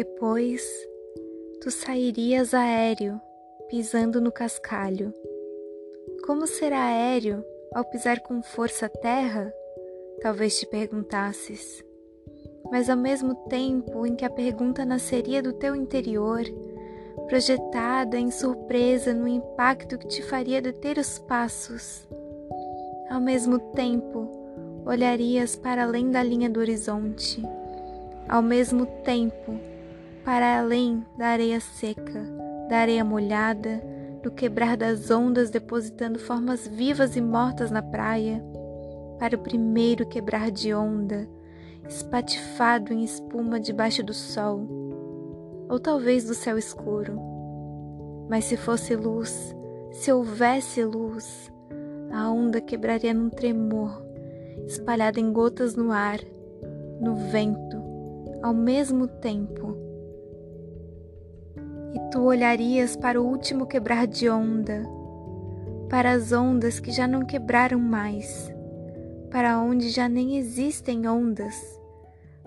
Depois, tu sairias aéreo, pisando no cascalho. Como será aéreo ao pisar com força a terra? Talvez te perguntasses. Mas ao mesmo tempo em que a pergunta nasceria do teu interior, projetada em surpresa no impacto que te faria deter os passos, ao mesmo tempo olharias para além da linha do horizonte, ao mesmo tempo para além da areia seca, da areia molhada, do quebrar das ondas depositando formas vivas e mortas na praia, para o primeiro quebrar de onda, espatifado em espuma debaixo do sol, ou talvez do céu escuro. Mas se fosse luz, se houvesse luz, a onda quebraria num tremor, espalhada em gotas no ar, no vento, ao mesmo tempo. E tu olharias para o último quebrar de onda, para as ondas que já não quebraram mais, para onde já nem existem ondas,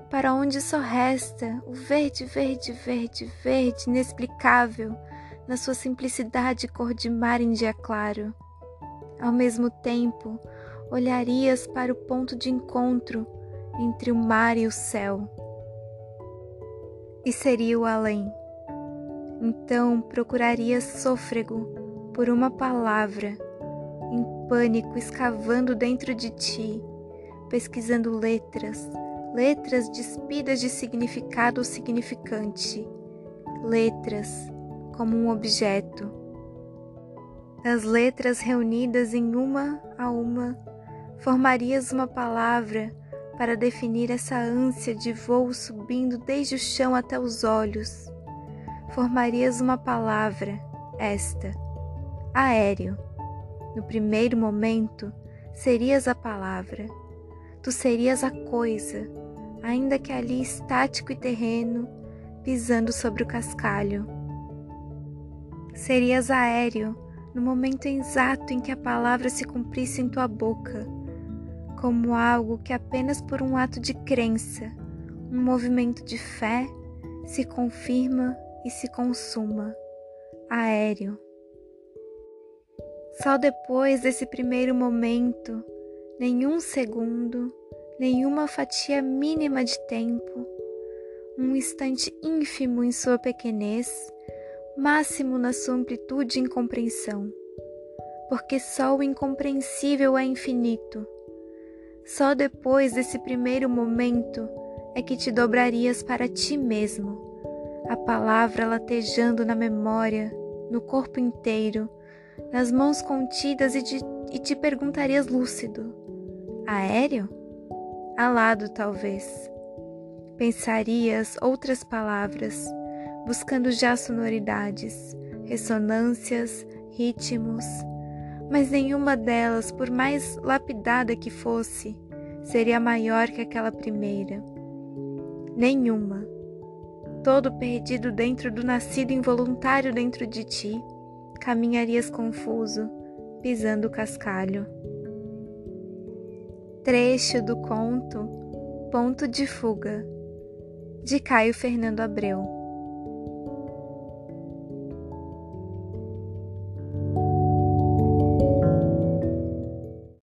para onde só resta o verde, verde, verde, verde inexplicável na sua simplicidade cor de mar em dia claro. Ao mesmo tempo, olharias para o ponto de encontro entre o mar e o céu. E seria o além. Então procurarias sôfrego por uma palavra, em pânico escavando dentro de ti, pesquisando letras, letras despidas de significado ou significante, letras como um objeto. As letras reunidas em uma a uma, formarias uma palavra para definir essa ânsia de voo subindo desde o chão até os olhos. Formarias uma palavra, esta, aéreo. No primeiro momento, serias a palavra. Tu serias a coisa, ainda que ali estático e terreno, pisando sobre o cascalho. Serias aéreo no momento exato em que a palavra se cumprisse em tua boca, como algo que apenas por um ato de crença, um movimento de fé, se confirma e se consuma. Aéreo. Só depois desse primeiro momento, nenhum segundo, nenhuma fatia mínima de tempo, um instante ínfimo em sua pequenez, máximo na sua amplitude e incompreensão, porque só o incompreensível é infinito. Só depois desse primeiro momento é que te dobrarias para ti mesmo, a palavra latejando na memória, no corpo inteiro, nas mãos contidas e te perguntarias lúcido. Aéreo? Alado, talvez. Pensarias outras palavras, buscando já sonoridades, ressonâncias, ritmos, mas nenhuma delas, por mais lapidada que fosse, seria maior que aquela primeira. Nenhuma. Todo perdido dentro do nascido involuntário dentro de ti, caminharias confuso, pisando o cascalho. Trecho do conto Ponto de Fuga, de Caio Fernando Abreu.